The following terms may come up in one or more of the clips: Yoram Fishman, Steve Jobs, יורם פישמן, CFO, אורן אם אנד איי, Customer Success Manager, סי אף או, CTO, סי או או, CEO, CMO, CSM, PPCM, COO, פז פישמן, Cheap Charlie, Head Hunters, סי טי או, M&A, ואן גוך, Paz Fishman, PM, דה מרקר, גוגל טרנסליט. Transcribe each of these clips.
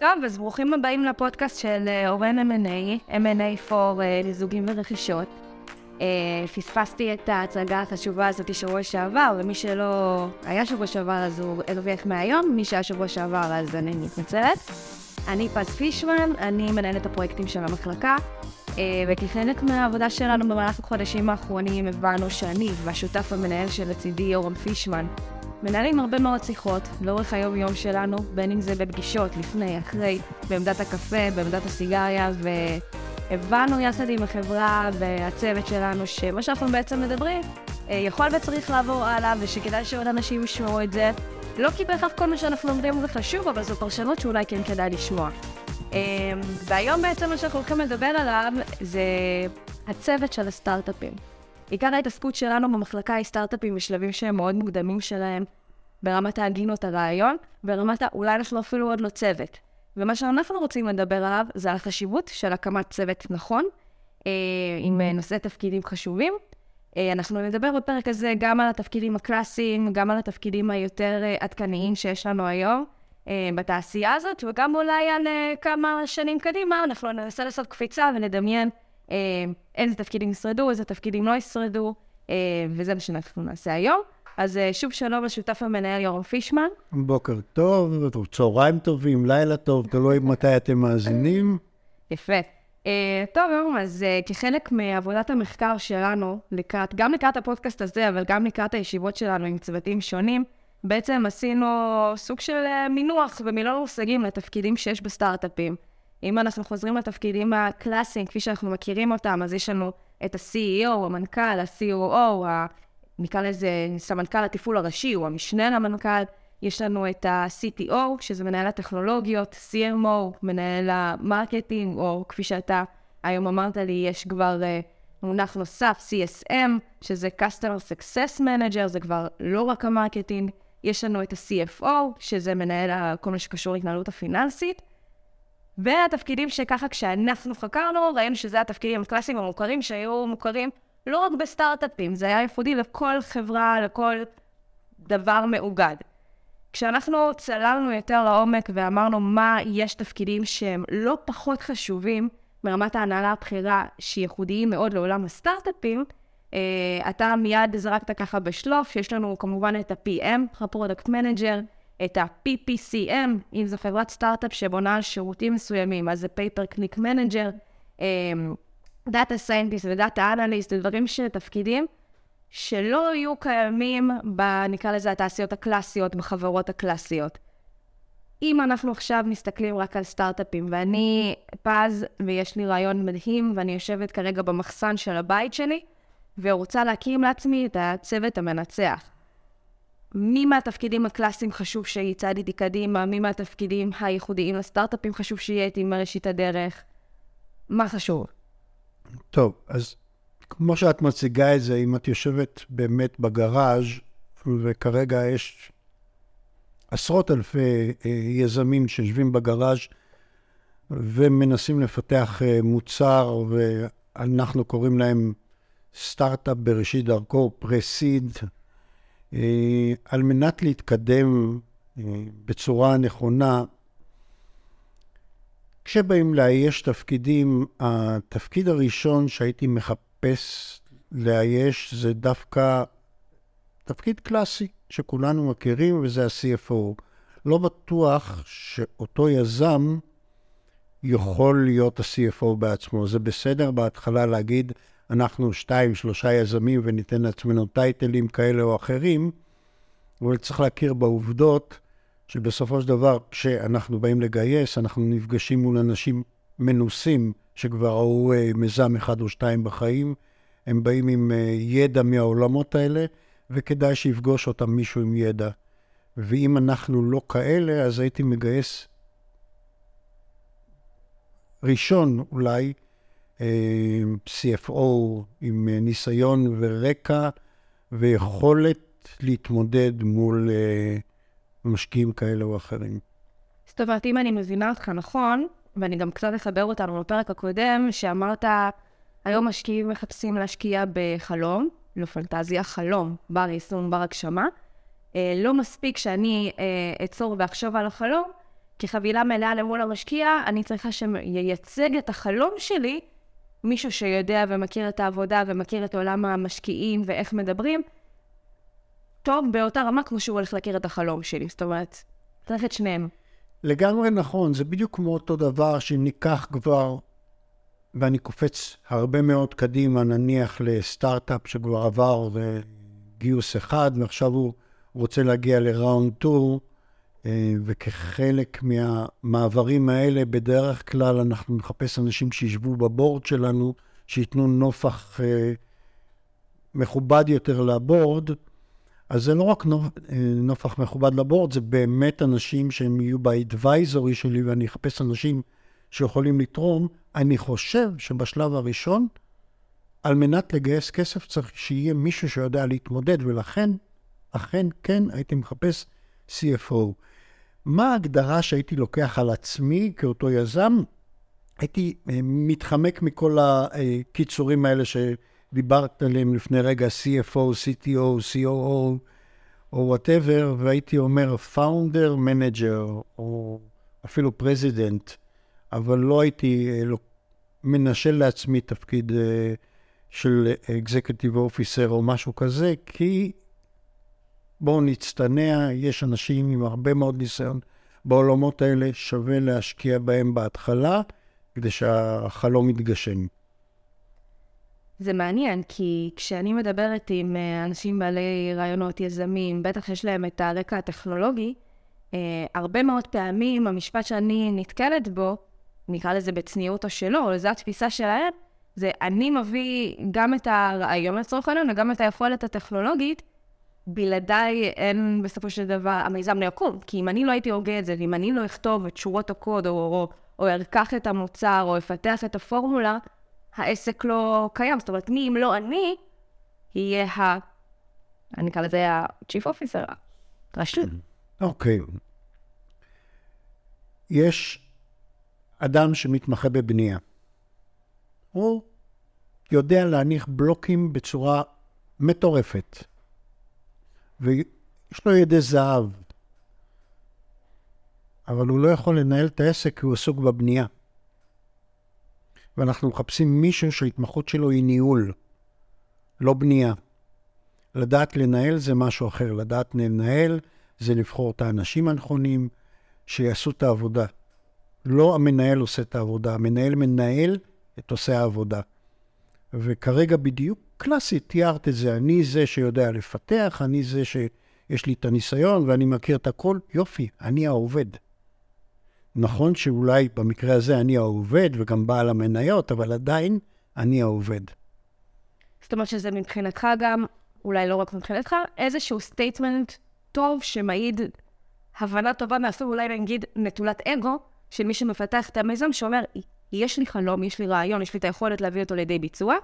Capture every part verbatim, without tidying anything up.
טוב, אז ברוכים הבאים לפודקאסט של אורן אם אנד איי, אם אנד איי for לזוגים ורכישות. פספסתי את ההצגה החשובה הזאת שבוע שעבר, ומי שלא היה שבוע שעבר אז הוא הרוויח מהיום, מי שהיה שבוע שעבר אז אני מתנצלת. אני פז פישמן, אני מנהלת הפרויקטים של המחלקה, וכחלק מהעבודה שלנו במהלך החודשים האחרונים הבנו שאני והשותף המנהל שלצידי יורם פישמן מנהלים הרבה מאוד שיחות לאורך היום-יום שלנו, בין אם זה בפגישות, לפני, אחרי, בעמדת הקפה, בעמדת הסיגריה, והבנו יחד עם החברה והצוות שלנו שמה שאנחנו בעצם מדברים יכול וצריך לעבור הלאה, ושכדאי שעוד אנשים ישמעו את זה. לא כי בהכרח כל מה שאנחנו לומדים זה חשוב, אבל זו פרשנות שאולי כן כדאי לשמוע. והיום בעצם מה שאנחנו הולכים לדבר עליו זה הצוות של הסטארט-אפים. עיקר ההתעסקות שלנו במחלקה היא סטארט-אפים בשלבים שהם מאוד מוקדמים שלהם, ברמת ההגינות הרעיון, ברמת אולי אנחנו אפילו עוד לא צוות. ומה שאנחנו רוצים לדבר עליו זה על החשיבות של הקמת צוות נכון, עם נושאי תפקידים חשובים. אנחנו נדבר בפרק הזה גם על התפקידים הקלאסיים, גם על התפקידים היותר עדכניים שיש לנו היום בתעשייה הזאת, וגם אולי על כמה שנים קדימה אנחנו ננסה לעשות קפיצה ונדמיין איזה תפקידים ישרדו, איזה תפקידים לא ישרדו, וזה מה שאנחנו נעשה היום. אז שוב שלום לשותף המנהל יורם פישמן. בוקר טוב, צהריים טובים, לילה טוב, תלוי מתי אתם מאזינים. יפה. טוב יורם, אז כחלק מעבודת המחקר שלנו, גם לקראת הפודקאסט הזה, אבל גם לקראת הישיבות שלנו עם צוותים שונים, בעצם עשינו סוג של מינוח ומילון מושגים לתפקידים שיש בסטארט-אפים. אם אנחנו חוזרים לתפקידים הקלאסיים, כפי שאנחנו מכירים אותם, אז יש לנו את ה-סי אי או, המנכ"ל, ה-סי או או, נקרא לזה סמנכ"ל התפעול הראשי, הוא המשנה למנכ"ל, יש לנו את ה-סי טי או, שזה מנהל הטכנולוגיות, סי אם או, מנהל המרקטינג, או כפי שאתה היום אמרת לי, יש כבר מונח נוסף, סי אס אם, שזה Customer Success Manager, זה כבר לא רק המרקטינג, יש לנו את ה-סי אף או, שזה מנהל כל מה שקשור להתנהלות הפיננסית, והתפקידים שככה כשאנחנו חקרנו, ראינו שזה התפקידים הקלאסיים המוכרים, שהיו מוכרים לא רק בסטארט-אפים, זה היה ייחודי לכל חברה, לכל דבר מאוגד. כשאנחנו צללנו יותר לעומק ואמרנו מה יש תפקידים שהם לא פחות חשובים מרמת ההנהלה הבכירה, שייחודיים מאוד לעולם הסטארט-אפים, אתה מיד זרקת ככה בשלוף, שיש לנו כמובן את ה-פי אם, הפרודקט מנג'ר, את ה-פי פי סי אם, אם זו חברת סטארט-אפ שבונה על שירותים מסוימים, אז זה Paper Click Manager, Data Scientist ו-Data Analyst, זה דברים של תפקידים שלא יהיו קיימים, נקרא לזה התעשיות הקלאסיות, בחברות הקלאסיות. אם אנחנו עכשיו מסתכלים רק על סטארט-אפים, ואני פז ויש לי רעיון מדהים, ואני יושבת כרגע במחסן של הבית שלי, ורוצה להקים לעצמי את הצוות המנצח. מי מהתפקידים הקלאסיים חשוב שייצא איתי קדימה, מי מהתפקידים הייחודיים לסטארט-אפים חשוב שיהיה איתי מראשית הדרך, מה חשוב? טוב, אז כמו שאת מציגה את זה, אם את יושבת באמת בגראז' וכרגע יש עשרות אלפי יזמים שיושבים בגראז' ומנסים לפתח מוצר ואנחנו קוראים להם סטארט-אפ בראשית דרכו, פרסיד, על מנת להתקדם בצורה נכונה, כשבאים לאייש תפקידים, התפקיד הראשון שהייתי מחפש לאייש זה דווקא תפקיד קלאסי שכולנו מכירים וזה ה-סי אף או. לא בטוח שאותו יזם יכול להיות ה-סי אף או בעצמו. זה בסדר בהתחלה להגיד, אנחנו שתיים, שלושה יזמים וניתן לעצמנו טייטלים כאלה או אחרים, אבל צריך להכיר בעובדות שבסופו של דבר, כשאנחנו באים לגייס, אנחנו נפגשים מול אנשים מנוסים שכבר ראו מיזם אחד או שתיים בחיים, הם באים עם ידע מהעולמות האלה, וכדאי שיפגוש אותם מישהו עם ידע. ואם אנחנו לא כאלה, אז הייתי מגייס ראשון אולי, סי אף או עם ניסיון ורקע ויכולת להתמודד מול משקיעים כאלה או אחרים. זאת אומרת, אם אני מבינה אותך נכון, ואני גם קצת אחבר אותנו לפרק הקודם, שאמרת, היום משקיעים מחפשים להשקיע בחלום, לא פנטזיה, חלום, בר יישום, בר הגשמה. לא מספיק שאני אצור ואחשוב על החלום, כחבילה מלאה למול המשקיע, אני צריכה שייצג את החלום שלי, מישהו שיודע ומכיר את העבודה ומכיר את עולם המשקיעים ואיך מדברים, טוב באותה רמה כמו שהוא הולך להכיר את החלום שלי. זאת אומרת, צריך את שניהם. לגמרי נכון, זה בדיוק כמו אותו דבר שניקח כבר, ואני קופץ הרבה מאוד קדימה, נניח לסטארט-אפ שכבר עבר וגיוס אחד, ועכשיו הוא רוצה להגיע לראונד טו, וכחלק מהמעברים האלה, בדרך כלל אנחנו נחפש אנשים שישבו בבורד שלנו, שיתנו נופח מכובד יותר לבורד, אז זה לא רק נופח מכובד לבורד, זה באמת אנשים שהם יהיו באדוויזורי שלי, ואני אחפש אנשים שיכולים לתרום. אני חושב שבשלב הראשון, על מנת לגייס כסף, צריך שיהיה מישהו שיודע להתמודד, ולכן, אכן, כן, הייתי מחפש סי אף או. מה ההגדרה שהייתי לוקח על עצמי כאותו יזם? הייתי מתחמק מכל הקיצורים האלה שדיברת עליהם לפני רגע, סי אף או, סי טי או, סי או או, או whatever, והייתי אומר founder, manager, או אפילו president, אבל לא הייתי מנשל לעצמי תפקיד של executive officer או משהו כזה, כי בואו נצטנע, יש אנשים עם הרבה מאוד ניסיון בעולמות האלה, שווה להשקיע בהם בהתחלה, כדי שהחלום יתגשם. זה מעניין, כי כשאני מדברת עם אנשים בעלי רעיונות, יזמים, בטח יש להם את הרקע הטכנולוגי, הרבה מאוד פעמים המשפט שאני נתקלת בו, נקרא לזה בצניעות או שלא, זו התפיסה שלהם, זה אני מביא גם את הרעיון לצורך העניין, וגם את היכולת הטכנולוגית, בלעדיי אין בסופו של דבר, המיזם לא יקום, כי אם אני לא הייתי הוגה את זה, אם אני לא אכתוב את שורות הקוד, או, או, או ארכח את המוצר, או אפתח את הפורמולה, העסק לא קיים. זאת אומרת, מי אם לא אני, יהיה ה... אני קרא לזה ה-Chief Officer, הרשות. אוקיי. Okay. יש אדם שמתמחה בבנייה. הוא יודע להניח בלוקים בצורה מטורפת. ויש לו ידי זהב, אבל הוא לא יכול לנהל את העסק כי הוא עסוק בבנייה. ואנחנו מחפשים מישהו שההתמחות שלו היא ניהול, לא בנייה. לדעת לנהל זה משהו אחר, לדעת לנהל זה לבחור את האנשים הנכונים שיעשו את העבודה. לא המנהל עושה את העבודה, המנהל מנהל את עושה העבודה. וכרגע בדיוק קלאסית תיארת את זה, אני זה שיודע לפתח, אני זה שיש לי את הניסיון ואני מכיר את הכל, יופי, אני העובד. נכון שאולי במקרה הזה אני העובד וגם בעל המניות, אבל עדיין אני העובד. זאת אומרת שזה מבחינתך גם, אולי לא רק מבחינתך, איזשהו סטייטמנט טוב שמעיד הבנה טובה מאפשר אולי להגיד נטולת אגו של מי שמפתח את המיזם שאומר, יש לי חלום, יש לי רעיון, יש לי את היכולת להביא אותו לידי ביצוע,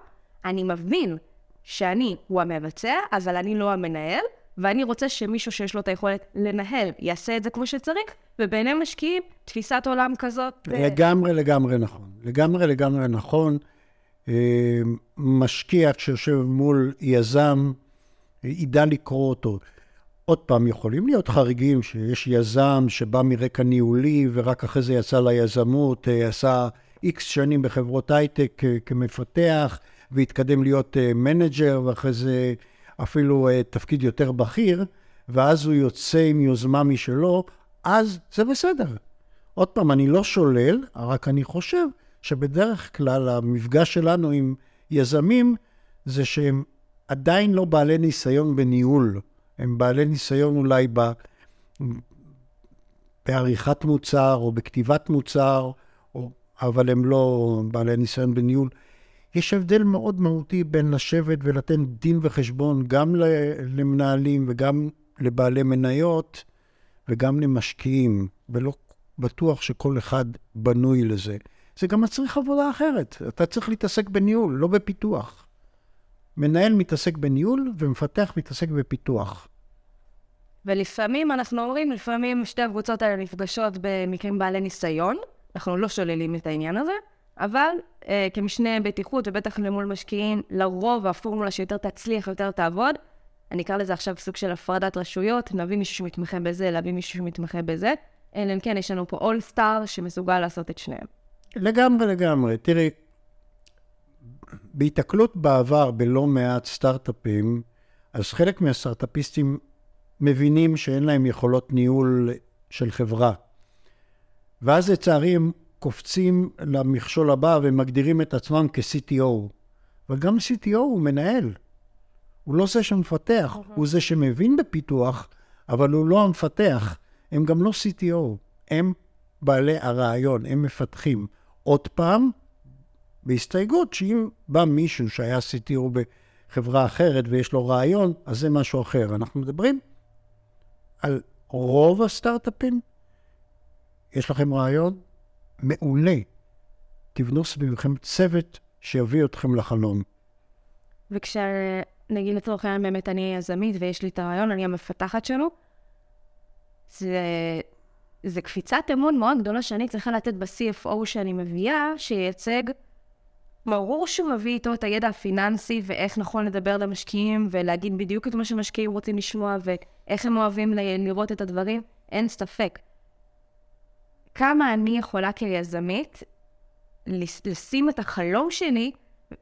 אני מבין שאני הוא המבצע, אבל אני לא המנהל, ואני רוצה שמישהו שיש לו את היכולת לנהל, יעשה את זה כמו שצריך, וביני משקיעים תפיסת עולם כזאת. לגמרי, לגמרי נכון. לגמרי, לגמרי נכון. משקיע שיושב מול יזם, ידע לקרוא אותו. עוד פעם, יכולים להיות חריגים שיש יזם שבא מרקע ניהולי, ורק אחרי זה יצא ליזמות, עשה איקס שנים בחברות הייטק כמפתח, והתקדם להיות מנג'ר, ואחרי זה אפילו תפקיד יותר בכיר, ואז הוא יוצא עם יוזמה משלו, אז זה בסדר. עוד פעם, אני לא שולל, רק אני חושב שבדרך כלל המפגש שלנו עם יזמים, זה שהם עדיין לא בעלי ניסיון בניהול. הם בעלי ניסיון אולי ב... בעריכת מוצר או בכתיבת מוצר, או... אבל הם לא בעלי ניסיון בניהול. יש הבדל מאוד מהותי בין לשבת ולתן דין וחשבון גם למנהלים וגם לבעלי מניות וגם למשקיעים, ולא בטוח שכל אחד בנוי לזה. זה גם מצריך עבודה אחרת. אתה צריך להתעסק בניהול, לא בפיתוח. מנהל מתעסק בניהול ומפתח מתעסק בפיתוח. ולפעמים אנחנו אומרים, לפעמים שתי הקבוצות האלה נפגשות במקרים בעלי ניסיון, אנחנו לא שוללים את העניין הזה, אבל אה, כמשנה בטיחות ובטח למול משקיעים, לרוב הפורמולה שיותר תצליח, יותר תעבוד, אני אקרא לזה עכשיו סוג של הפרדת רשויות, נביא מישהו שמתמחה בזה, להביא מישהו שמתמחה בזה, אלא כן, יש לנו פה אול סטאר שמסוגל לעשות את שניהם. לגמרי, לגמרי. תראי, בהתקלות בעבר בלא מעט סטארט-אפים, אז חלק מהסטארט-אפיסטים מבינים שאין להם יכולות ניהול של חברה. ואז לצערי הם קופצים למכשול הבא ומגדירים את עצמם כ-סי טי או. וגם סי טי או הוא מנהל. הוא לא זה שמפתח, okay. הוא זה שמבין בפיתוח, אבל הוא לא המפתח. הם גם לא סי טי או, הם בעלי הרעיון, הם מפתחים. עוד פעם, בהסתייגות שאם בא מישהו שהיה סי טי או בחברה אחרת ויש לו רעיון, אז זה משהו אחר. אנחנו מדברים על רוב הסטארט-אפים. יש לכם רעיון מעולה. תבנו סביבכם צוות שיביא אתכם לחלום. וכשנגיד לצורך העניין באמת אני יזמית ויש לי את הרעיון, אני המפתחת שלו, זה, זה קפיצת אמון מאוד גדולה שאני צריכה לתת ב-סי אף או שאני מביאה, שייצג, ברור שהוא מביא איתו את הידע הפיננסי ואיך נכון לדבר למשקיעים ולהגיד בדיוק את מה שמשקיעים רוצים לשמוע ואיך הם אוהבים לראות את הדברים, אין ספק. כמה אני יכולה כיזמית לשים את החלום שלי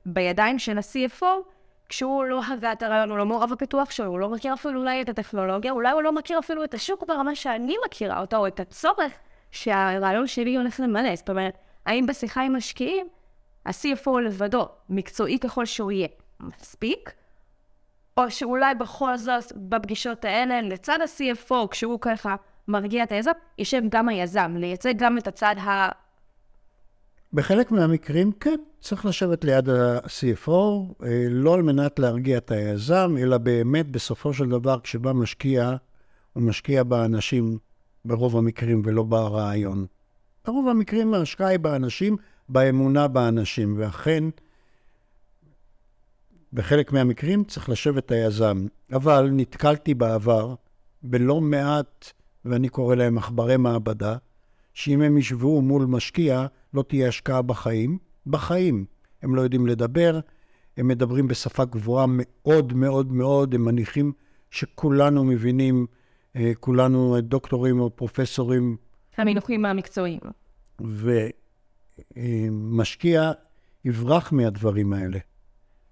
בידיים של ה-סי אף או, כשהוא לא הבא את הרעיון, הוא לא מעורב הפיתוח שלו, הוא לא מכיר אפילו אולי את הטכנולוגיה, אולי הוא לא מכיר אפילו את השוק ברמה שאני מכירה אותה, או את הצורך שהרעיון שלי הולך למלא. זאת אומרת, האם בשיחה עם משקיעים, ה-סי אף או לבדו, מקצועי ככל שהוא יהיה, מספיק? או שאולי בכל זאת, בפגישות האלה, לצד ה-סי אף או, כשהוא ככה מרגיע את היזם, יישב גם היזם, לייצג גם את הצד ה... בחלק מהמקרים, כן, צריך לשבת ליד ה-סי אף או, לא על מנת להרגיע את היזם, אלא באמת בסופו של דבר, כשבא משקיע, הוא משקיע באנשים ברוב המקרים ולא ברעיון. ברוב המקרים ההשקעה היא באנשים, באמונה באנשים, ואכן, בחלק מהמקרים צריך לשבת היזם. אבל נתקלתי בעבר, בלא מעט, ואני קורא להם מחברי מעבדה, שאם הם ישבו מול משקיע, לא תהיה השקעה בחיים. בחיים. הם לא יודעים לדבר, הם מדברים בשפה גבוהה מאוד מאוד מאוד, הם מניחים שכולנו מבינים, כולנו דוקטורים או פרופסורים. המינוחים המקצועיים. ומשקיע יברח מהדברים האלה.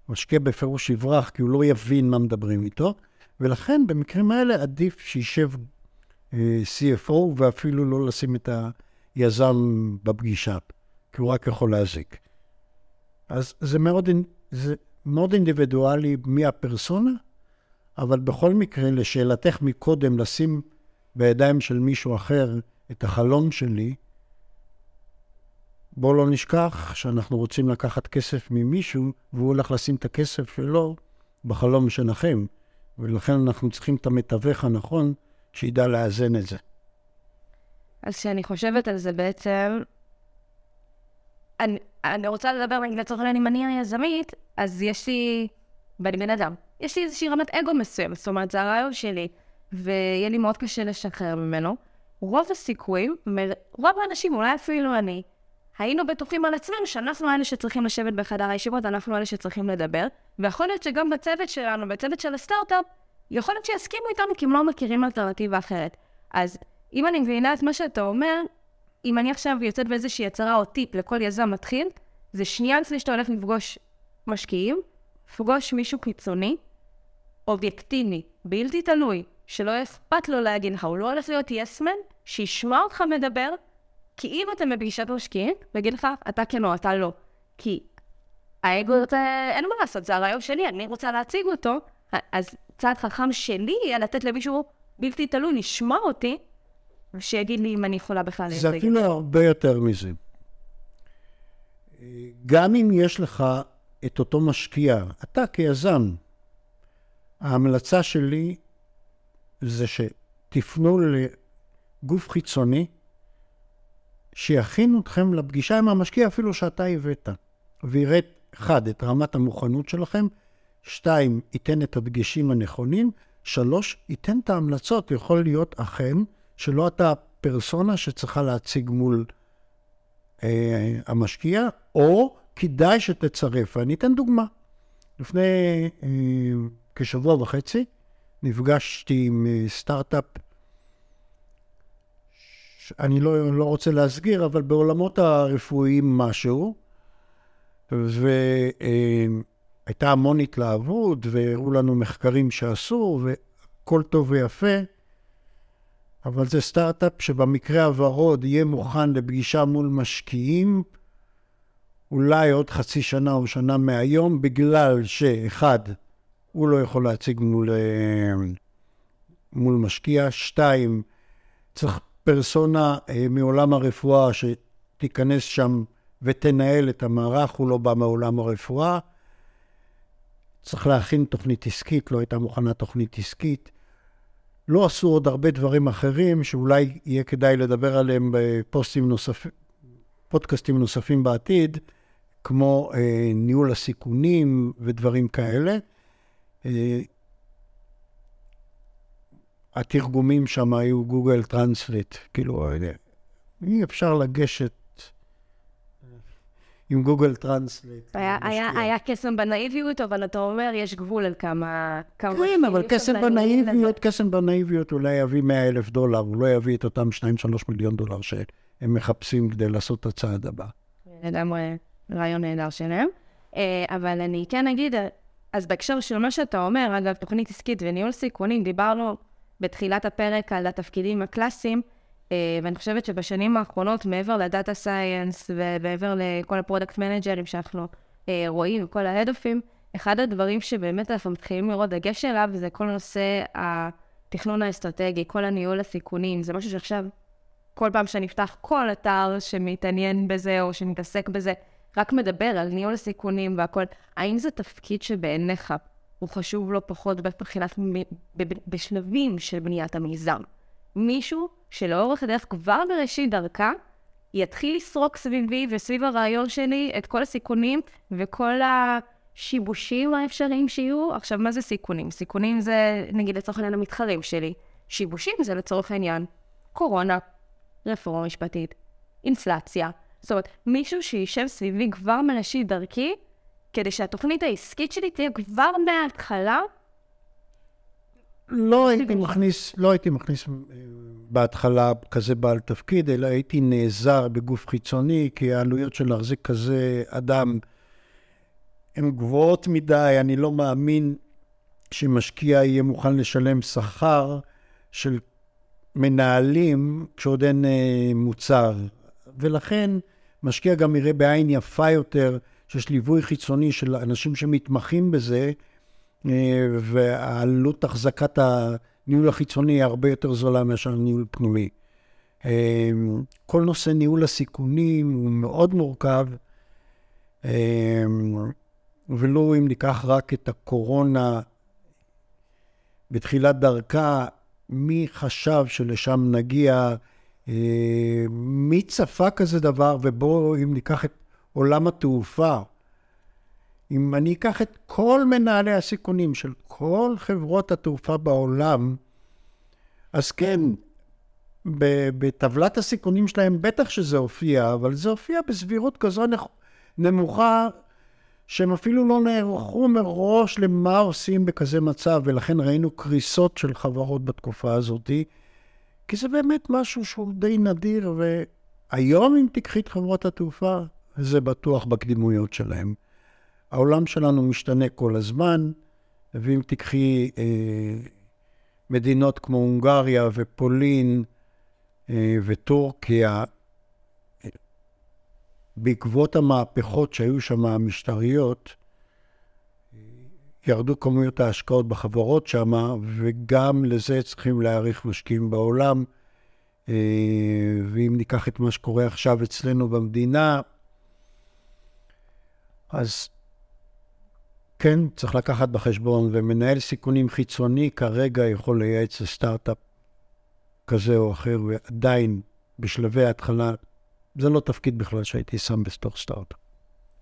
משקיע בפירוש יברח, כי הוא לא יבין מה מדברים איתו, ולכן במקרים האלה עדיף שישב סי אף או, ואפילו לא לשים את היזם בפגישה, כי הוא רק יכול להזיק. אז זה מאוד, זה מאוד אינדיבידואלי מהפרסונה, אבל בכל מקרה, לשאלתך מקודם, לשים בידיים של מישהו אחר את החלום שלי, בואו לא נשכח שאנחנו רוצים לקחת כסף ממישהו, והוא הולך לשים את הכסף שלו בחלום שלכם, ולכן אנחנו צריכים את המתווך הנכון, שידע לאזן את זה. אז שאני חושבת על זה בעצם, אני, אני רוצה לדבר, לצורך העניין, אם אני היזמית, אז יש לי, ואני בן אדם, יש לי איזושהי רמת אגו מסוים, זאת אומרת, זה הרעיון שלי, ויהיה לי מאוד קשה לשחרר ממנו. רוב הסיכויים, רוב האנשים, אולי אפילו אני, היינו בטוחים על עצמנו שאנחנו האלה שצריכים לשבת בחדר הישיבות, אנחנו האלה שצריכים לדבר, ויכול להיות שגם בצוות שלנו, בצוות של הסטארט-אפ, יכול להיות שיסכימו איתנו כי הם לא מכירים אלטרנטיבה אחרת. אז אם אני מבינה את מה שאתה אומר, אם אני עכשיו יוצאת באיזושהי יצרה או טיפ לכל יזם מתחיל, זה שנייה לפני שאתה הולך לפגוש משקיעים, לפגוש מישהו קיצוני, אובייקטיבי, בלתי תלוי, שלא אכפת לו להגיד לך, הוא לא הולך להיות יסמן, שישמע אותך מדבר, כי אם אתם בפגישת משקיעים, להגיד לך, אתה כן או אתה לא. כי האגו, אין מה לעשות, זה הרעיון שלי, אני רוצה להציג אותו, אז צעד חכם שלי היה לתת למישהו בלתי תלוי, לשמוע אותי, ושיגיד לי אם אני יכולה בכלל. זה אפילו הרבה יותר מזה. גם אם יש לך את אותו משקיע, אתה כיזם, ההמלצה שלי זה שתפנו לגוף חיצוני, שיכינו אתכם לפגישה עם המשקיע, אפילו שאתה הבאת, ויראת אחד, את רמת המוכנות שלכם, שתיים, ייתן את הדגשים הנכונים, שלוש, ייתן את ההמלצות, יכול להיות אכן, שלא אתה הפרסונה שצריכה להציג מול אה, המשקיע, או כדאי שתצרף. ואני אתן דוגמה. לפני אה, כשבוע וחצי, נפגשתי עם סטארט-אפ אני לא, לא רוצה להסגיר, אבל בעולמות הרפואיים משהו, והייתה המון התלהבות, והראו לנו מחקרים שעשו, וכל טוב ויפה, אבל זה סטארט-אפ שבמקרה הוורוד יהיה מוכן לפגישה מול משקיעים, אולי עוד חצי שנה או שנה מהיום, בגלל שאחד, הוא לא יכול להציג מול, מול משקיע, שתיים, צריך פרסונה מעולם הרפואה שתיכנס שם ותנהל את המערך, הוא לא בא מעולם הרפואה, צריך להכין תוכנית עסקית, לא הייתה מוכנה תוכנית עסקית, לא עשו עוד הרבה דברים אחרים שאולי יהיה כדאי לדבר עליהם בפוסטים נוספים, פודקאסטים נוספים בעתיד, כמו אה, ניהול הסיכונים ודברים כאלה. אה, התרגומים שם היו גוגל טרנסליט, כאילו, אי אפשר לגשת עם גוגל טרנסליט. היה קסם בנאיביות, אבל אתה אומר, יש גבול על כמה... כן, אבל קסם בנאיביות, קסם בנאיביות אולי יביא מאה אלף דולר, הוא לא יביא את אותם שניים שלוש מיליון דולר שאלה. הם מחפשים כדי לעשות את הצעד הבא. לגמרי, רעיון נהדר שלהם. אבל אני כן אגיד, אז בהקשר של מה שאתה אומר, אגב, תוכנית עסקית וניהול סיכונים, דיברנו בתחילת הפרק על התפקידים הקלאסיים, ואני חושבת שבשנים האחרונות, מעבר לדאטה סייאנס, ומעבר לכל הפרודקט מנג'רים שאנחנו רואים, כל ההדופים, אחד הדברים שבאמת אנחנו מתחילים לראות דגש אליו, זה כל נושא התכנון האסטרטגי, כל הניהול הסיכונים, זה משהו שעכשיו... כל פעם שנפתח כל אתר שמתעניין בזה או שמתעסק בזה, רק מדבר על ניהול הסיכונים והכל. האם זה תפקיד שבעיניך הוא חשוב לא פחות בבחינת, בשלבים של בניית המיזם? מישהו שלאורך הדרך כבר בראשית דרכה יתחיל לסרוק סביבי וסביב הרעיון שלי את כל הסיכונים וכל השיבושים האפשריים שיהיו. עכשיו, מה זה סיכונים? סיכונים זה, נגיד, לצורך העניין המתחרים שלי. שיבושים זה לצורך העניין קורונה. רפורמה משפטית, אינפלציה. זאת אומרת, מישהו שישב סביבי כבר מראשית דרכי, כדי שהתוכנית העסקית שלי תהיה כבר מההתחלה? לא הייתי מכניס, לא הייתי מכניס בהתחלה כזה בעל תפקיד, אלא הייתי נעזר בגוף חיצוני, כי העלויות של להחזיק כזה אדם הן גבוהות מדי, אני לא מאמין שמשקיע יהיה מוכן לשלם שכר של מנהלים כשעוד אין מוצר, ולכן משקיע גם יראה בעין יפה יותר שיש ליווי חיצוני של אנשים שמתמחים בזה, והעלות החזקת הניהול החיצוני היא הרבה יותר זולה מאשר ניהול פנימי. כל נושא ניהול הסיכונים הוא מאוד מורכב, ולא אם ניקח רק את הקורונה בתחילת דרכה, מי חשב שלשם נגיע, מי צפה כזה דבר, ובואו אם ניקח את עולם התעופה, אם אני אקח את כל מנהלי הסיכונים של כל חברות התעופה בעולם, אז כן, בטבלת הסיכונים שלהם בטח שזה הופיע, אבל זה הופיע בסבירות כזו נמוכה, שהם אפילו לא נערכו מראש למה עושים בכזה מצב, ולכן ראינו קריסות של חברות בתקופה הזאת, כי זה באמת משהו שהוא די נדיר, והיום אם תקחי את חברות התעופה, זה בטוח בקדימויות שלהם. העולם שלנו משתנה כל הזמן, ואם תקחי אה, מדינות כמו הונגריה ופולין אה, וטורקיה, בעקבות המהפכות שהיו שם המשטריות, ירדו כמויות ההשקעות בחברות שם, וגם לזה צריכים להעריך משקיעים בעולם. ואם ניקח את מה שקורה עכשיו אצלנו במדינה, אז כן, צריך לקחת בחשבון, ומנהל סיכונים חיצוני כרגע יכול לייעץ לסטארט-אפ כזה או אחר, ועדיין בשלבי ההתחלה, זה לא תפקיד בכלל שהייתי שם בסטור סטארט.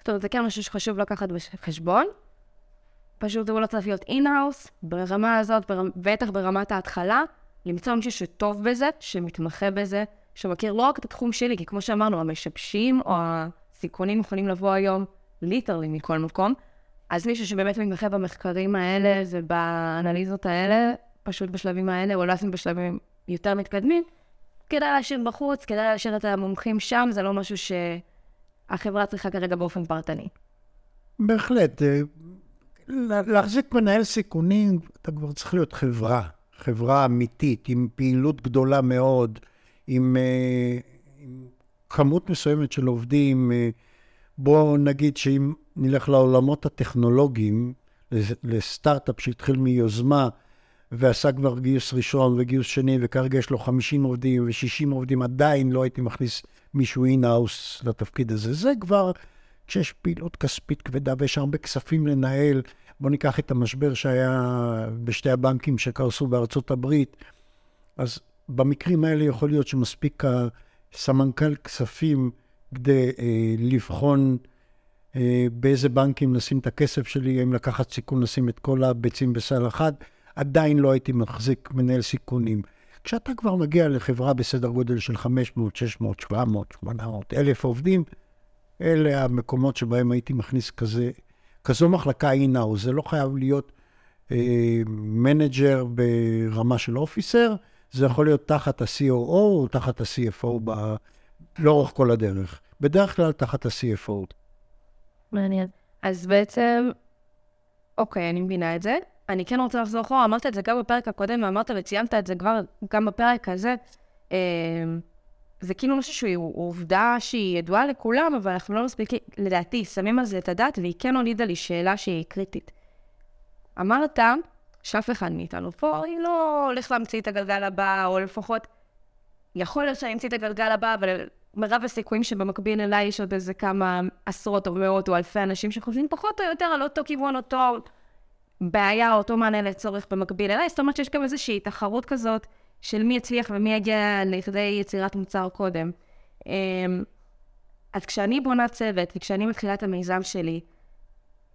טוב, זה כן משהו שחשוב לקחת בחשבון. פשוט זה לא צריך להיות אין-האוס, ברמה הזאת, בטח ברמת ההתחלה, למצוא משהו שטוב בזה, שמתמחה בזה, שמכיר לא רק את התחום שלי, כי כמו שאמרנו, המשבשים או הסיכונים יכולים לבוא היום ליטרלי מכל מקום, אז מישהו שבאמת מתמחה במחקרים האלה ובאנליזות האלה, פשוט בשלבים האלה, או לא עושים בשלבים יותר מתקדמים, כדאי להשאיר בחוץ, כדאי להשאיר את המומחים שם, זה לא משהו שהחברה צריכה כרגע באופן פרטני. בהחלט. להחזיק מנהל סיכונים, אתה כבר צריך להיות חברה, חברה אמיתית, עם פעילות גדולה מאוד, עם, עם כמות מסוימת של עובדים. בואו נגיד שאם נלך לעולמות הטכנולוגיים, לסטארט-אפ שהתחיל מיוזמה, ועשה כבר גיוס ראשון וגיוס שני, וכרגע יש לו חמישים עובדים ושישים עובדים, עדיין לא הייתי מכניס מישהו אין-האוס לתפקיד הזה. זה כבר כשיש פעילות כספית כבדה ויש הרבה כספים לנהל. בוא ניקח את המשבר שהיה בשתי הבנקים שקרסו בארצות הברית. אז במקרים האלה יכול להיות שמספיק הסמנכ"ל כספים כדי אה, לבחון אה, באיזה בנקים לשים את הכסף שלי, אם לקחת סיכון לשים את כל הביצים בסל אחד. עדיין לא הייתי מחזיק מנהל סיכונים. כשאתה כבר מגיע לחברה בסדר גודל של חמש מאות, שש מאות, שבע מאות, שמונה מאות, אלף עובדים, אלה המקומות שבהם הייתי מכניס כזה, כזו מחלקה אין-האוס. זה לא חייב להיות אה, מנג'ר ברמה של אופיסר, זה יכול להיות תחת ה-סי או או או תחת ה-סי אף או ב- לאורך כל הדרך. בדרך כלל תחת ה-סי אף או. מעניין. אז בעצם, אוקיי, אני מבינה את זה. אני כן רוצה לחזור אחורה, אמרת את זה גם בפרק הקודם, ואמרת וציימת את זה כבר גם בפרק הזה. זה כאילו משהו שהיא עובדה שהיא ידועה לכולם, אבל אנחנו לא מספיקים, לדעתי, שמים על זה את הדעת, והיא כן הולידה לי שאלה שהיא קריטית. אמרת, שאף אחד מאיתנו פה, היא לא הולך להמציא את הגלגל הבא, או לפחות יכול להיות שהמציא את הגלגל הבא, אבל מרב הסיכויים שבמקביל אליי יש עוד איזה כמה עשרות או מאות או אלפי אנשים שחושבים פחות או יותר על אותו כיוון, אותו בעיה או אותו מענה לצורך במקביל אליי. זאת אומרת שיש גם איזושהי תחרות כזאת של מי יצליח ומי יגיע לכדי יצירת מוצר קודם. אז כשאני בונה צוות וכשאני מתחילה את המיזם שלי,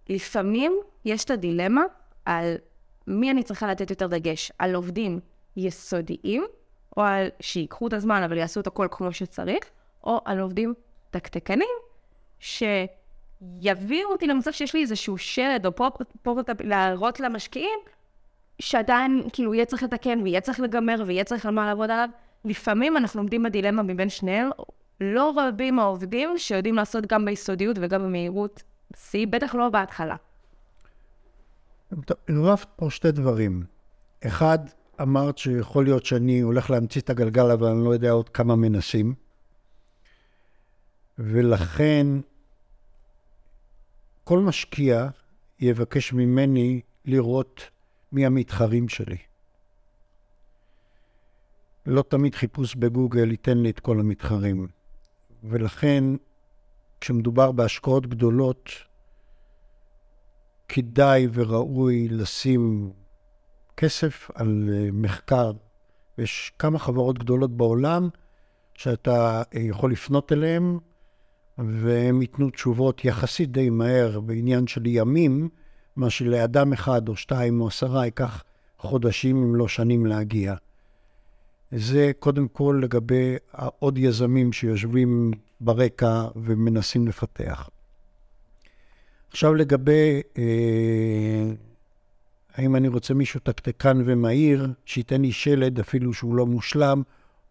לפעמים יש את הדילמה על מי אני צריכה לתת יותר דגש, על עובדים יסודיים, או על שיקחו את הזמן אבל יעשו את הכל כמו שצריך, או על עובדים תקתקנים שיביאו אותי למצב שיש לי איזשהו שרד או פורט להראות למשקיעים, שעדיין כאילו יהיה צריך לתקן ויהיה צריך לגמר ויהיה צריך על מה לעבוד עליו. לפעמים אנחנו עומדים בדילמה מבין שניהם. לא רבים העובדים שיודעים לעשות גם ביסודיות וגם במהירות, C, בטח לא בהתחלה. נורפת פה שתי דברים. אחד, אמרת שיכול להיות שאני הולך להמציא את הגלגל, אבל אני לא יודע עוד כמה מנסים. ולכן, כל משקיע יבקש ממני לראות מי המתחרים שלי. לא תמיד חיפוש בגוגל ייתן לי את כל המתחרים. ולכן, כשמדובר בהשקעות גדולות, כדאי וראוי לשים כסף על מחקר. יש כמה חברות גדולות בעולם שאתה יכול לפנות אליהם, והם ייתנו תשובות יחסית די מהר בעניין של ימים, מה שלאדם אחד או שתיים או עשרה ייקח חודשים אם לא שנים להגיע. זה קודם כל לגבי עוד יזמים שיושבים ברקע ומנסים לפתח. עכשיו לגבי אה, האם אני רוצה מישהו תקתקן ומהיר, שייתן לי שלד אפילו שהוא לא מושלם,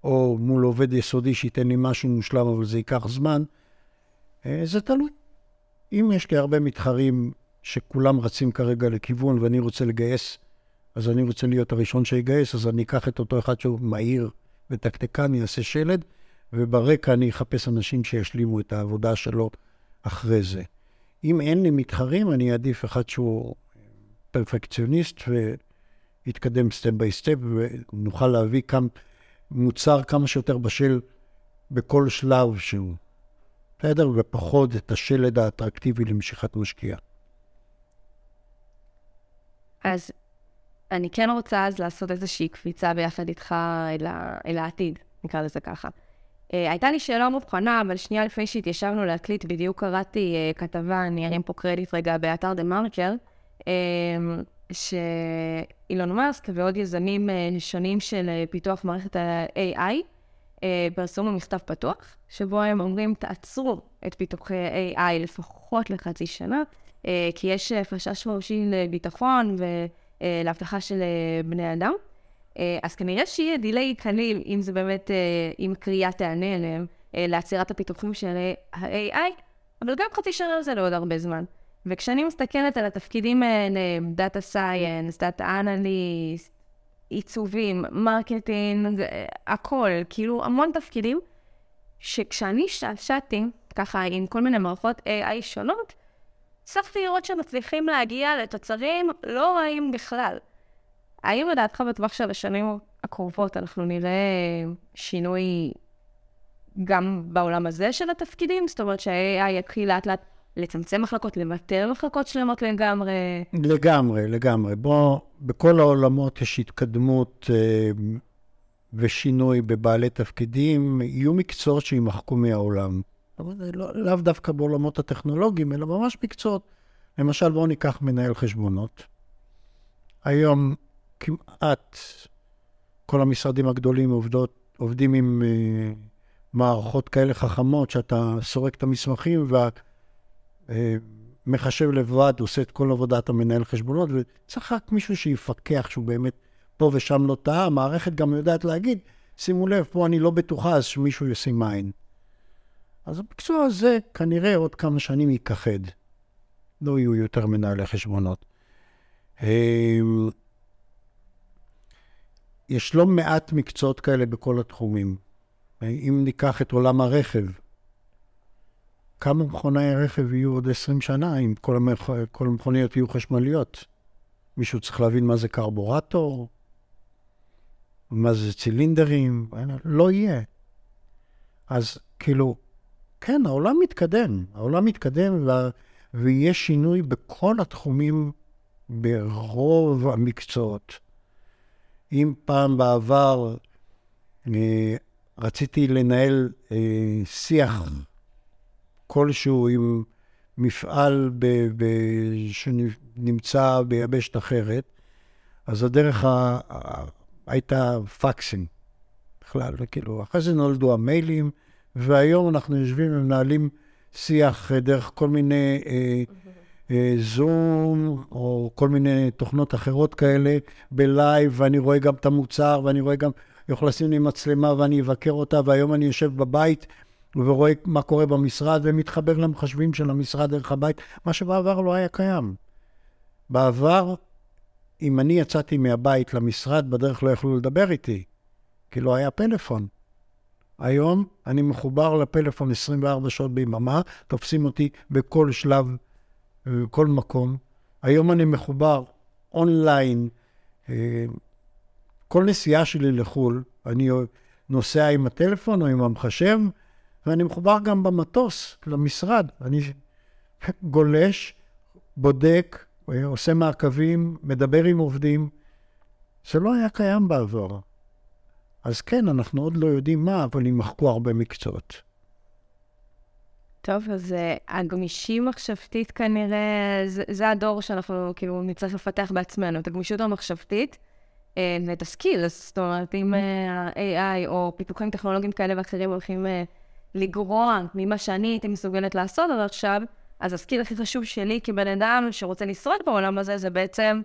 או מול עובד יסודי שייתן לי משהו מושלם אבל זה ייקח זמן, אה, זה תלוי. אם יש לי הרבה מתחרים שכולם רצים כרגע לכיוון ואני רוצה לגייס, אז אני רוצה להיות הראשון שיגייס, אז אני אקח את אותו אחד שהוא מהיר ותקתקן, אני אעשה שלד, וברקע אני אחפש אנשים שישלימו את העבודה שלו אחרי זה. אם אין לי מתחרים, אני אעדיף אחד שהוא פרפקציוניסט ויתקדם סטפ ביי סטפ, ונוכל להביא כמה, מוצר כמה שיותר בשל בכל שלב שהוא. בסדר? ופחות את השלד האטרקטיבי למשיכת משקיעה. אז אני כן רוצה אז לעשות איזושהי קפיצה ביחד איתך אל, ה... אל העתיד, נקרא לזה ככה. אה, הייתה לי שאלה מוכנה, אבל שנייה לפני שהתיישבנו להקליט, בדיוק קראתי אה, כתבה, אני ארים פה קרדיט רגע, באתר דה מרקר, אה, שאילון מאסק ועוד יזמים אה, שונים של אה, פיתוח מערכת ה-איי איי, אה, פרסמו מכתב פתוח, שבו הם אומרים, תעצרו את פיתוח איי איי לפחות לחצי שנה, אה, כי יש חשש ממשי לביטחון ולהבטחה של אה, בני אדם. אז כנראה שיהיה דילי קליל, אם זה באמת, אם קריאה תענה אליהם, לעצירת הפיתוחים של ה-איי איי, אבל גם חצי שנה זה לא עוד הרבה זמן. וכשאני מסתכלת על התפקידים דאטה סייאנס, דאטה אנליסט, עיצובים, מרקטינג, הכל, כאילו המון תפקידים, שכשאני שעשעתי, ככה עם כל מיני מערכות איי איי שונות, צריך לראות שמצליחים להגיע לתוצרים לא רעים בכלל. האם לדעתך בטווח של השנים הקרובות אנחנו נראה שינוי גם בעולם הזה של התפקידים? זאת אומרת שה-איי איי יתחיל לאט לאט לצמצם מחלקות, למטר מחלקות שלמות לגמרי? לגמרי, לגמרי. בוא, בכל העולמות יש התקדמות ושינוי בבעלי תפקידים, יהיו מקצועות שימחקו מהעולם. אבל זה לא, לאו דווקא בעולמות הטכנולוגיים, אלא ממש מקצועות. למשל, בואו ניקח מנהל חשבונות. היום כמעט כל המשרדים הגדולים עובדות, עובדים עם uh, מערכות כאלה חכמות, שאתה סורק את המסמכים והמחשב uh, לבד, עושה את כל עבודת המנהל חשבונות, וצריך רק מישהו שיפקח שהוא באמת פה ושם לא טעה. המערכת גם יודעת להגיד, שימו לב, פה אני לא בטוחה, אז שמישהו ישים עין. אז המקצוע הזה כנראה עוד כמה שנים ייכחד. לא יהיו יותר מנהלי חשבונות. יש לא מעט מקצועות כאלה בכל התחומים. אם ניקח את עולם הרכב, כמה מכוני הרכב יהיו עוד עשרים שנה, אם כל, המכ... כל המכוניות יהיו חשמליות? מישהו צריך להבין מה זה קרבורטור, מה זה צילינדרים, לא יהיה. אז כאילו, כן, העולם מתקדם, העולם מתקדם, ו... ויש שינוי בכל התחומים, ברוב המקצועות. אם פעם בעבר אה, רציתי לנהל אה, שיח כלשהו עם מפעל ב, ב, שנמצא ביבשת אחרת, אז הדרך ה, ה, הייתה פקסים בכלל, וכאילו אחרי זה נולדו המיילים, והיום אנחנו יושבים ומנהלים שיח דרך כל מיני אה, זום או כל מיני תוכנות אחרות כאלה בלייב, ואני רואה גם את המוצר, ואני רואה גם, יכול לשים לי מצלמה ואני אבקר אותה, והיום אני יושב בבית ורואה מה קורה במשרד ומתחבר למחשבים של המשרד דרך הבית, מה שבעבר לא היה קיים. בעבר, אם אני יצאתי מהבית למשרד, בדרך לא יכלו לדבר איתי, כי לא היה פלאפון. היום אני מחובר לפלאפון עשרים וארבע שעות ביממה, תופסים אותי בכל שלב, כל מקום. היום אני מחובר אונליין. כל נסיעה שלי לחול, אני נוסע עם הטלפון או עם המחשב, ואני מחובר גם במטוס, למשרד. אני גולש, בודק, עושה מעקבים, מדבר עם עובדים. זה לא היה קיים בעבר. אז כן, אנחנו עוד לא יודעים מה, אבל הם מחקו הרבה מקצועות. טוב, אז הגמישים מחשבתית כנראה, זה, זה הדור שאנחנו כאילו נצטרך לפתח בעצמנו, את הגמישות המחשבתית, את הסקיל, זאת אומרת, אם ה-איי איי או פיתוחים טכנולוגיים כאלה ואחרים הולכים לגרוע ממה שאני הייתי מסוגלת לעשות עד עכשיו, אז הסקיל הכי חשוב שלי כבן אדם שרוצה לשרוד בעולם הזה, זה בעצם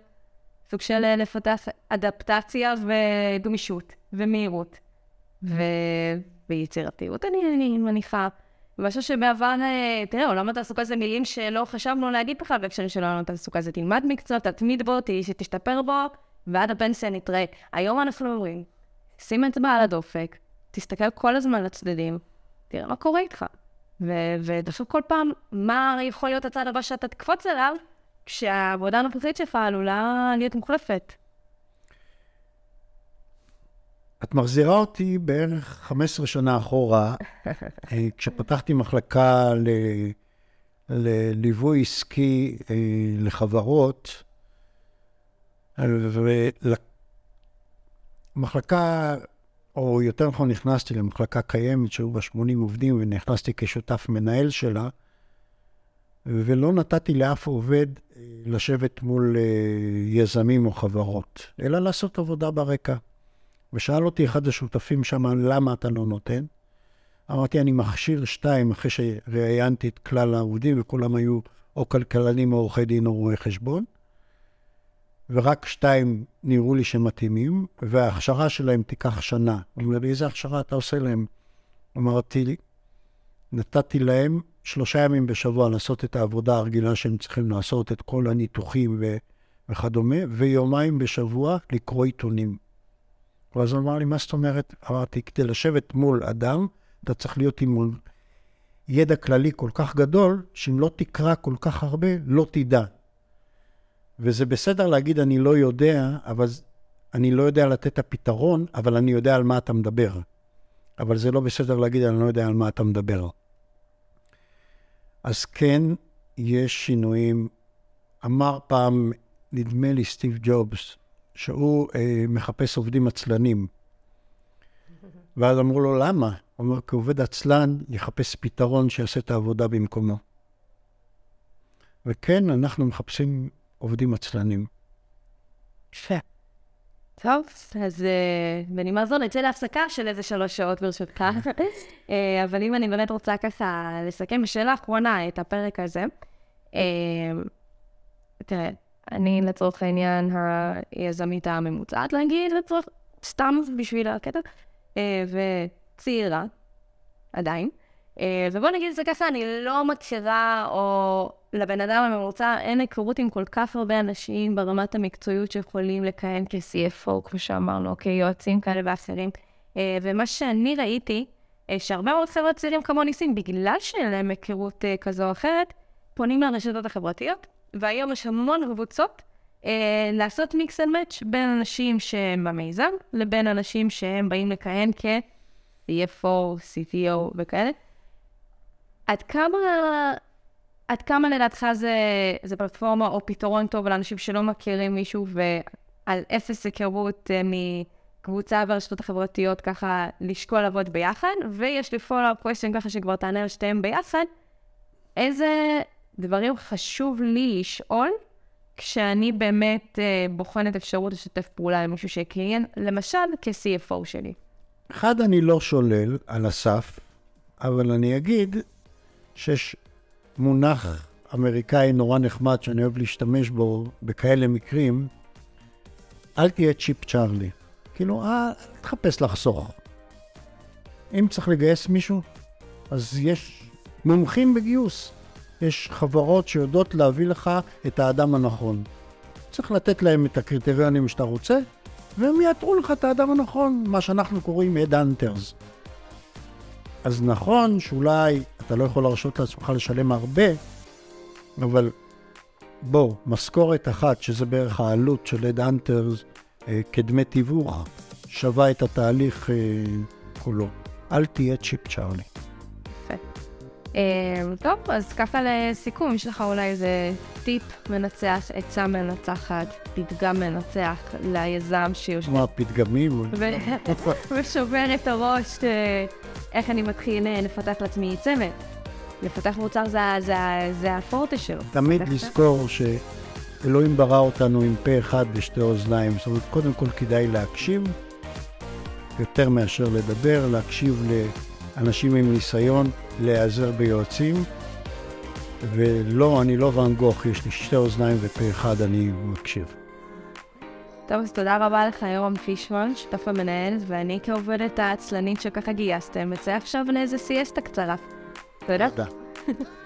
סוג של לפתח אדפטציה וגמישות ומהירות ויצירתיות, אני, אני מניחה. משהו שבעבר, תראה, עולם התעסוקה זה מילים שלא חשבנו להגיד בכלל, בהקשר של עולם התעסוקה זה תלמד מקצוע, תתמיד בו, תשתפר בו, ועד הפנסיה נתראה. היום אנחנו אומרים, שים את בעל הדופק, תסתכל כל הזמן לצדדים, תראה מה קורה איתך. ותחשוב כל פעם, מה יכול להיות הצעד הבא שאתה תקפוץ אליו, כשהעבודה הנוכחית שלך עלולה להיות מוחלפת. את מחזירה אותי בערך חמש עשרה שנה אחורה, כשפתחתי מחלקה לליווי עסקי לחברות, ומחלקה, או יותר נכון נכנסתי למחלקה קיימת, שהיו בה שמונים עובדים, ונכנסתי כשותף מנהל שלה, ולא נתתי לאף עובד לשבת מול יזמים או חברות, אלא לעשות עבודה ברקע. ושאל אותי אחד השותפים שם, למה אתה לא נותן? אמרתי, אני מכשיר שתיים, אחרי שראיינתי את כלל העובדים, וכולם היו או כלכלנים או עורכי דין או רואי חשבון. ורק שתיים נראו לי שמתאימים, וההכשרה שלהם תיקח שנה. אני אומר, איזה הכשרה אתה עושה להם? אמרתי לי, נתתי להם שלושה ימים בשבוע לעשות את העבודה הרגילה שהם צריכים לעשות, את כל הניתוחים ו... וכדומה, ויומיים בשבוע לקרוא עיתונים. ואז הוא אמר לי, מה זאת אומרת? אמרתי, כדי לשבת מול אדם, אתה צריך להיות עם ידע כללי כל כך גדול, שאם לא תקרא כל כך הרבה, לא תדע. וזה בסדר להגיד, אני לא יודע, אבל אני לא יודע לתת הפתרון, אבל אני יודע על מה אתה מדבר. אבל זה לא בסדר להגיד, אני לא יודע על מה אתה מדבר. אז כן, יש שינויים. אמר פעם, נדמה לי סטיב ג'ובס, שהוא אה, מחפש עובדים עצלנים. ואז אמרו לו, למה? הוא אומר, כי עובד עצלן יחפש פתרון שיעשה את העבודה במקומו. וכן, אנחנו מחפשים עובדים עצלנים. יפה. טוב, אז בנימה זו נצא להפסקה של איזה שלוש שעות ברשותך. אבל אם אני באמת רוצה ככה לסכם בשאלה האחרונה את הפרק הזה, תראה, אני לצורך העניין היזמית הממוצעת להגיד, לצורך סתם בשביל הקטע, וצעירה, עדיין. ובוא נגיד את זה ככה, אני לא מכירה, או לבן אדם הממוצע, אין היכרות עם כל כך הרבה אנשים ברמת המקצועיות שיכולים לכהן כ-סי אף או, כמו שאמרנו, כיועצים כאלה ואחרים. ומה שאני ראיתי, שהרבה מאוד חבר'ה צעירים כמו ניסים, בגלל שאין להם היכרות כזו או אחרת, פונים לרשתות החברתיות, והיום יש המון קבוצות אה, לעשות מיקס אנד מאץ' בין אנשים שהם במיזם, לבין אנשים שהם באים לכהן כ-סי אף או, סי טי או וכאלה. עד כמה, עד כמה לדעתך זה, זה פלטפורמה או פתרון טוב לאנשים שלא מכירים מישהו ועל אפס היכרות מקבוצה ברשתות החברתיות ככה לשקול לעבוד ביחד, ויש לי follow-up question ככה שכבר תענה על שתיהם ביחד, איזה דברים חשוב לי לשאול כשאני באמת בוחנת אפשרות לשתף פעולה למישהו שיקרין, למשל כ-סי אף או שלי. אחד, אני לא שולל על הסף, אבל אני אגיד שיש מונח אמריקאי נורא נחמד שאני אוהב להשתמש בו בכאלה מקרים, אל תהיה צ'יפ צ'רלי. כאילו, אה, תחפש לחסוך. אם צריך לגייס מישהו, אז יש מומחים בגיוס. יש חברות שיודעות להביא לך את האדם הנכון. צריך לתת להם את הקריטריונים שאתה רוצה, והם יאתרו לך את האדם הנכון, מה שאנחנו קוראים Head Hunters. אז נכון שאולי אתה לא יכול לרשות לעצמך לשלם הרבה, אבל בוא, משכורת אחת, שזה בערך העלות של Head Hunters אה, כדמי תיווך, שווה את התהליך אה, כולו. אל תהיה צ'יפ צ'רלי. טוב, אז ככה לסיכום, יש לך אולי איזה טיפ מנצח, עצה מנצחת, פתגם מנצח ליזם שיושב... מה, פתגמים? ושובר את הראש, איך אני מתחיל לפתח לעצמי צמד. לפתח מוצר זה הפורטה שלו. תמיד לזכור שאלוהים ברא אותנו עם פה אחד ושתי אוזניים, זאת אומרת, קודם כל כדאי להקשיב, יותר מאשר לדבר, להקשיב ל... אנשים עם ניסיון, להיעזר ביועצים, ולא, אני לא ואן גוך, יש לי שתי אוזניים ופה אחד אני מקשיב. טוב, אז תודה רבה לך, יורם פישמן, שותף המנהל, ואני כעובדת העצלנית שככה גייסתם, יצא עכשיו לאיזה סייסטה קצרה. תודה. תודה.